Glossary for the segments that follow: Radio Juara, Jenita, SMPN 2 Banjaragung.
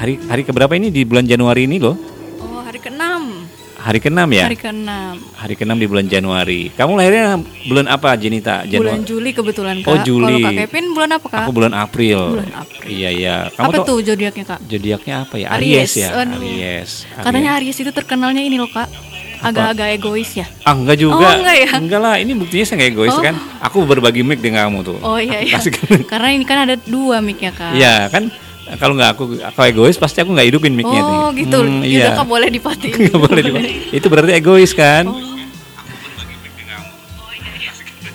Hari keberapa ini di bulan Januari ini loh? Oh, hari ke-6. Hari ke-6 ya? Hari ke-6. Hari ke-6 di bulan Januari. Kamu lahirnya bulan apa, Jenita? Bulan Juli kebetulan, Kak. Oh, Juli. Kalau Kak Kevin bulan apa, Kak? Aku bulan April. Bulan April. Iya. Kamu apa tuh zodiaknya, Kak? Zodiaknya apa ya? Aries ya. Aries. Katanya Aries itu terkenalnya ini loh, Kak. Agak-agak egois ya? Ah, enggak juga. Oh, enggak ya? Enggak lah, ini buktinya saya enggak egois kan. Aku berbagi mic dengan kamu tuh. Oh iya. Karena ini kan ada 2 mic-nya, Kak. Iya, kan? Kalau nggak aku egois pasti aku nggak hidupin mic-nya. Oh nih. Gitu, iya. Gak boleh dipatiin. Gak boleh dipatiin. Itu berarti egois kan? Oh.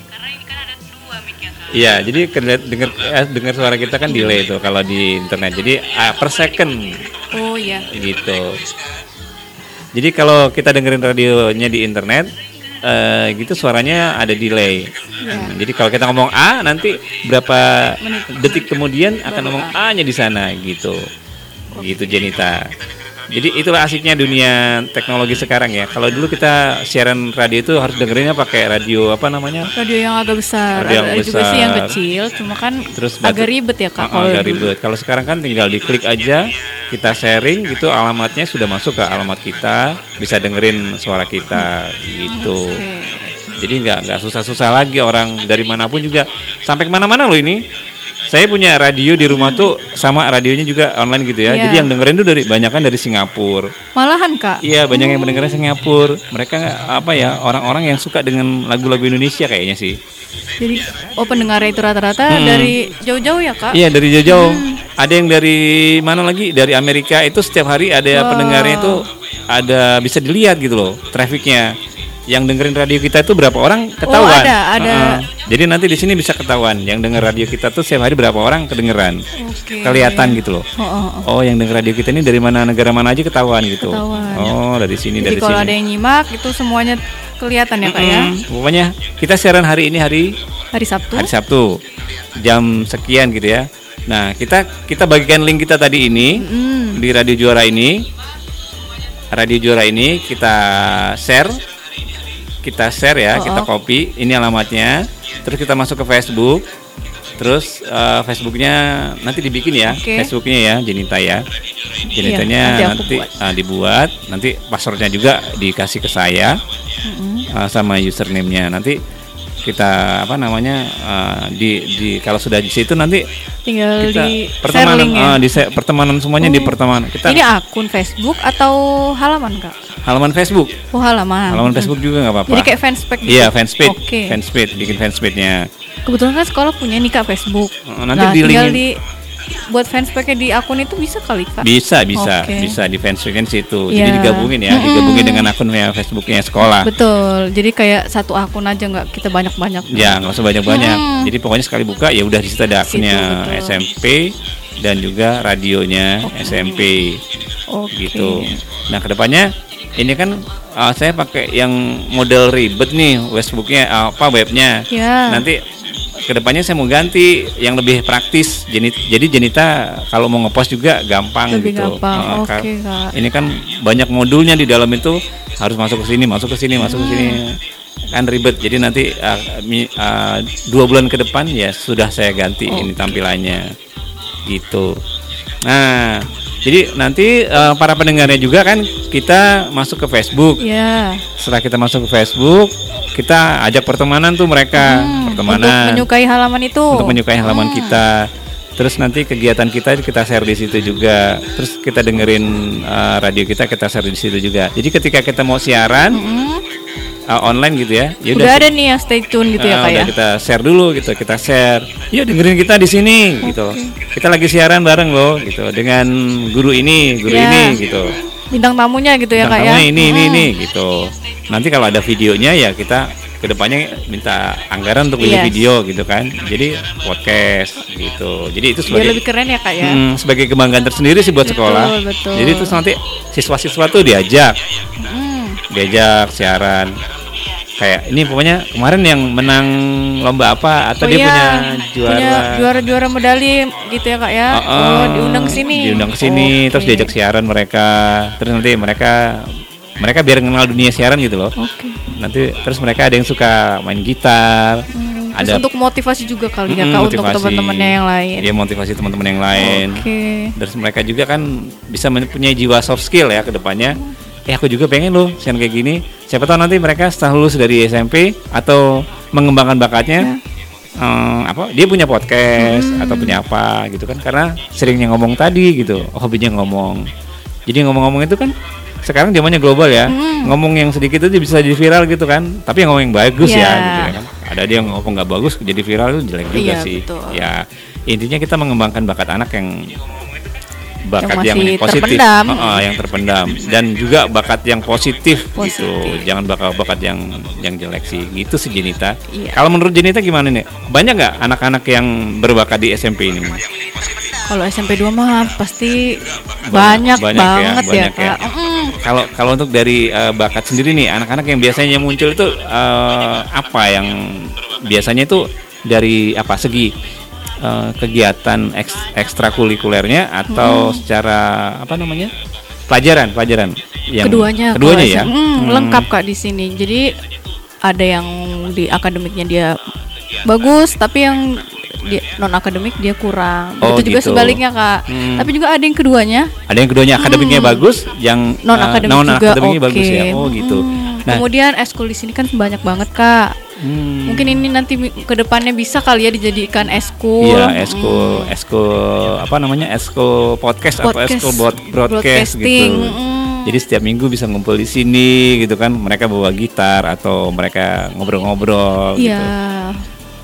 Karena ini kan ada 2 mic-nya kan. Iya, jadi dengar suara kita kan delay itu kalau di internet. Jadi per second. Oh iya. Gitu. Jadi kalau kita dengerin radionya di internet, gitu suaranya ada delay. Yeah. Jadi kalau kita ngomong A nanti berapa detik kemudian akan ngomong A-nya di sana gitu. Gitu Jenita. Jadi itulah asiknya dunia teknologi sekarang ya. Kalau dulu kita siaran radio itu harus dengerinnya pakai radio apa namanya? Radio yang agak besar. Ada juga sih yang kecil, cuma kan terus agak ribet ya Kak. Agak ribet. Kalau sekarang kan tinggal diklik aja. Kita sharing gitu, alamatnya sudah masuk ke alamat kita, bisa dengerin suara kita gitu. Jadi nggak susah-susah lagi, orang dari manapun juga sampai kemana-mana loh ini. Saya punya radio di rumah tuh sama radionya juga online gitu ya. Yeah. Jadi yang dengerin tuh banyakan dari Singapura. Malahan Kak? Iya, banyak yang mendengarnya Singapura. Mereka apa ya, orang-orang yang suka dengan lagu-lagu Indonesia kayaknya sih. Jadi pendengarnya itu rata-rata dari jauh-jauh ya Kak? Iya, dari jauh-jauh. Ada yang dari mana lagi? Dari Amerika itu setiap hari ada pendengarnya itu ada, bisa dilihat gitu loh trafiknya. Yang dengerin radio kita itu berapa orang ketahuan. Ada. Jadi nanti di sini bisa ketahuan yang denger radio kita tuh setiap hari berapa orang kedengeran. Okay. Kelihatan gitu loh. Oh, yang denger radio kita ini dari mana, negara mana aja ketahuan gitu. Oh, dari sini. Jadi dari kalau sini. Kalau ada yang nyimak itu semuanya kelihatan ya Pak ya. Pokoknya kita siaran hari ini hari Sabtu. Hari Sabtu. Jam sekian gitu ya. Nah, kita bagikan link kita tadi ini di Radio Juara ini. Radio Juara ini kita share ya, kita copy, ini alamatnya, terus kita masuk ke Facebook, terus Facebooknya nanti dibikin ya, Facebooknya ya, Jenita ya, Jenitanya nanti dibuat, nanti passwordnya juga dikasih ke saya, sama username-nya, nanti kita kalau sudah di situ nanti tinggal di pertemanan ya? Pertemanan semuanya di pertemanan kita. Ini akun Facebook atau halaman Kak? Halaman Facebook. Oh, halaman Facebook juga nggak apa-apa. Jadi kayak fanspage gitu. Iya, fanspage. Okay. Fanspage, bikin fanspage-nya. Kebetulan kan sekolah punya nih Kak Facebook. Nanti tinggal buat fanspage-nya di akun itu bisa kali Kak? Bisa di fanspage-nya situ. Yeah. Jadi digabungin dengan akun Facebook-nya sekolah. Betul. Jadi kayak satu akun aja, nggak kita banyak-banyak. Ya, nggak usah banyak-banyak. Jadi pokoknya sekali buka ya udah di situ ada akunnya SMP dan juga radionya SMP. Gitu. Nah, kedepannya ini kan saya pakai yang model ribet nih Facebook-nya webnya. Yeah. Nanti kedepannya saya mau ganti yang lebih praktis. Jadi Jenita kalau mau ngepost juga gampang lebih gitu. Kak. Ini kan banyak modulnya di dalam itu, harus masuk ke sini. Kan ribet. Jadi nanti 2 bulan ke depan ya sudah saya ganti ini tampilannya. Gitu. Nah, jadi nanti para pendengarnya juga kan kita masuk ke Facebook. Yeah. Setelah kita masuk ke Facebook, kita ajak pertemanan tuh mereka, untuk menyukai halaman kita. Terus nanti kegiatan kita share di situ juga. Terus kita dengerin radio kita share di situ juga. Jadi ketika kita mau siaran online gitu ya, udah ada nih yang stay tune gitu ya Pak ya. Kita share dulu gitu, kita share. Yuk dengerin kita di sini gitu. Kita lagi siaran bareng loh gitu dengan guru ini gitu. Bintang tamunya gitu ya Kak ya. Ini gitu. Nanti kalau ada videonya ya kita kedepannya minta anggaran untuk beli video gitu kan. Jadi podcast gitu. Jadi itu sebagai lebih keren ya Kak ya. Sebagai kebanggaan tersendiri sih buat sekolah. Betul. Jadi terus nanti siswa-siswa tuh diajak siaran. Kayak ini pokoknya kemarin yang menang lomba apa atau punya juara medali gitu ya Kak ya. Diundang ke sini, terus diajak siaran mereka. Terus nanti mereka biar kenal dunia siaran gitu loh. Nanti terus mereka ada yang suka main gitar, Ada terus untuk motivasi juga kali ya Kak, untuk teman-temannya yang lain. Iya, motivasi teman-teman yang lain. Oke. Okay. Terus mereka juga kan bisa mempunyai jiwa soft skill ya ke depannya. Aku juga pengen loh sian kayak gini. Siapa tahu nanti mereka setelah lulus dari SMP atau mengembangkan bakatnya dia punya podcast atau punya apa gitu kan, karena seringnya ngomong tadi gitu, hobinya ngomong. Jadi ngomong-ngomong itu kan sekarang zamannya global ya. Ngomong yang sedikit itu bisa jadi viral gitu kan. Tapi yang ngomong yang bagus ya gitu ya kan. Ada dia yang ngomong enggak bagus jadi viral itu jelek juga sih. Betul. Ya, intinya kita mengembangkan bakat anak yang yang positif, yang terpendam, dan juga bakat yang positif. Gitu, jangan bakat yang jelek sih, gitu sih Jenita. Iya. Kalau menurut Jenita gimana nih? Banyak nggak anak-anak yang berbakat di SMP ini? Kalau SMP 2 mah pasti banyak banget ya. Kalau untuk dari bakat sendiri nih, anak-anak yang biasanya muncul itu apa yang biasanya itu dari apa segi? Kegiatan ekstrakurikulernya atau secara pelajaran yang keduanya ya lengkap Kak di sini. Jadi ada yang di akademiknya dia bagus tapi yang non akademik dia kurang. Juga sebaliknya Kak. Tapi juga ada yang keduanya. Ada yang keduanya akademiknya bagus, yang non akademiknya bagus ya. Oh gitu. Nah, kemudian eskul di sini kan banyak banget Kak. Mungkin ini nanti kedepannya bisa kali ya dijadikan eskul. Iya, eskul eskul podcast atau eskul broadcast gitu. Jadi setiap minggu bisa ngumpul di sini gitu kan, mereka bawa gitar atau mereka ngobrol-ngobrol gitu.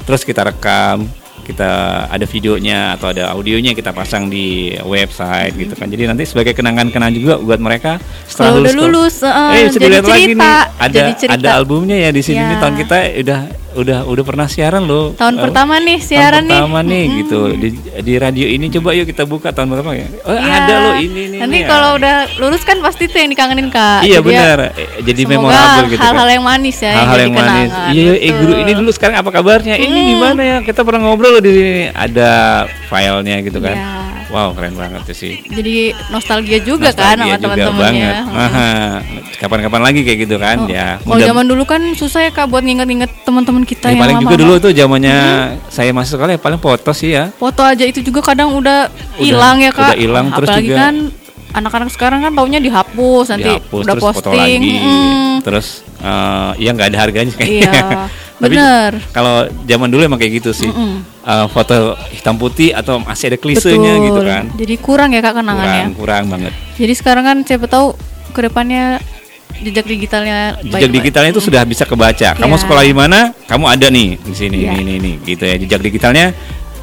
Terus kita rekam, kita ada videonya atau ada audionya, kita pasang di website gitu kan. Jadi nanti sebagai kenangan-kenangan juga buat mereka setelah lulus, jadi cerita. Ada albumnya ya di sini nih, tahun kita udah pernah siaran loh. Tahun pertama nih siaran gitu di radio ini. Coba yuk kita buka tahun pertama ya. Ada loh ini. Nanti kalau udah lulus kan pasti itu yang dikangenin Kak. Iya benar. Jadi memorable gitu. Hal-hal yang manis ya. Hal-hal yang manis. Iya, guru ini dulu sekarang apa kabarnya? Ini gimana ya? Kita pernah ngobrol loh di sini. Ada filenya gitu kan. Wow, keren banget sih. Jadi nostalgia juga kan sama teman-temannya. Kapan-kapan lagi kayak gitu kan ya. Kalau zaman dulu kan susah ya Kak buat nginget-nginget teman-teman kita yang paling lama. Paling juga dulu tuh zamannya saya masuk sekolah ya paling foto sih ya. Foto aja itu juga kadang udah hilang ya Kak. Udah hilang terus juga. Apalagi kan anak-anak sekarang kan taunya dihapus nanti udah terus posting. Foto lagi. Terus nggak ada harganya kayaknya. Iya. Bener. Kalau zaman dulu emang kayak gitu sih. Foto hitam putih atau masih ada klisenya gitu kan. Jadi kurang ya Kak kenangannya. Kurang banget. Jadi sekarang kan siapa tahu kedepannya jejak digitalnya itu sudah bisa kebaca. Kamu sekolah di mana? Kamu ada nih di sini ini gitu ya. Jejak digitalnya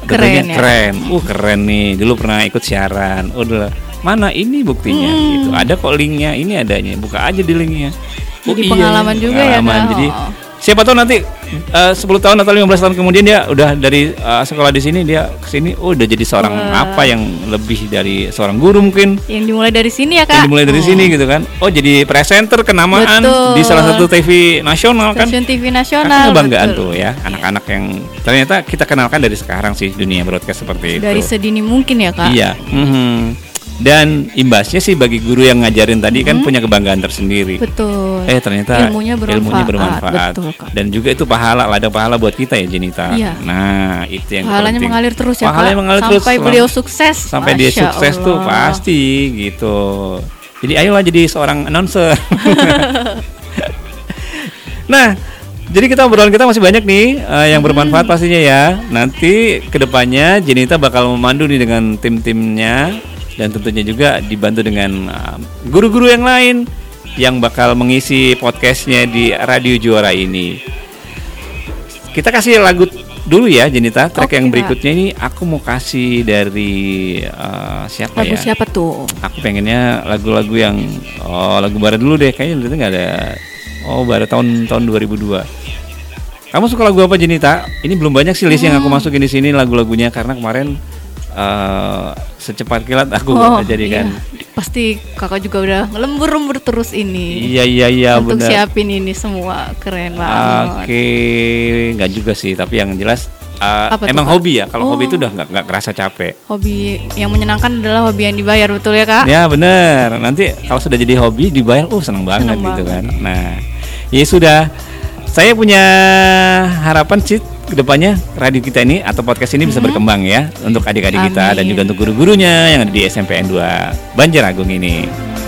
keren. Keren nih. Dulu pernah ikut siaran. Dulu mana ini buktinya gitu. Ada kok linknya. Ini adanya. Buka aja di linknya. Jadi pengalaman juga. Jadi siapa tahu nanti 10 tahun atau 15 tahun kemudian dia udah dari sekolah di sini dia kesini udah jadi seorang apa yang lebih dari seorang guru mungkin. Yang dimulai dari sini ya Kak. Yang dimulai dari sini gitu kan. Jadi presenter kenamaan di salah satu TV nasional kan. Stasiun TV nasional. Kebanggaan tuh ya anak-anak yang ternyata kita kenalkan dari sekarang sih dunia broadcast seperti itu. Dari sedini mungkin ya Kak. Iya. Dan imbasnya sih bagi guru yang ngajarin tadi kan punya kebanggaan tersendiri. Betul. Ternyata ilmunya bermanfaat. Betul, Kak. Dan juga itu ladang pahala buat kita ya Jenita. Iya. Nah itu yang pahalanya mengalir terus ya Kak. Sampai beliau sukses. Sampai Masya dia sukses Allah. Tuh pasti gitu. Jadi ayolah jadi seorang announcer. Nah jadi kita obrolan kita masih banyak nih yang bermanfaat pastinya ya. Nanti kedepannya Jenita bakal memandu nih dengan tim-timnya. Dan tentunya juga dibantu dengan guru-guru yang lain yang bakal mengisi podcastnya di Radio Juara ini. Kita kasih lagu dulu ya Jenita. Track yang berikutnya ini aku mau kasih dari siapa tuh? Aku pengennya lagu-lagu yang lagu barat dulu deh. Kayaknya itu nggak ada. Barat tahun 2002. Kamu suka lagu apa Jenita? Ini belum banyak sih list yang aku masukin di sini lagu-lagunya karena kemarin secepat kilat aku jadikan. Pasti kakak juga udah ngelembur-lembur terus ini. Iya untuk bener. Siapin ini semua keren banget. Nggak juga sih, tapi yang jelas emang hobi ya. Kalau hobi itu udah nggak kerasa capek. Hobi yang menyenangkan adalah hobi yang dibayar, betul ya Kak? Ya bener. Nanti kalau sudah jadi hobi dibayar, seneng banget gitu kan. Nah ya sudah. Saya punya harapan sih kedepannya radio kita ini atau podcast ini bisa berkembang ya, untuk adik-adik kita dan juga untuk guru-gurunya yang ada di SMPN 2 Banjaragung ini.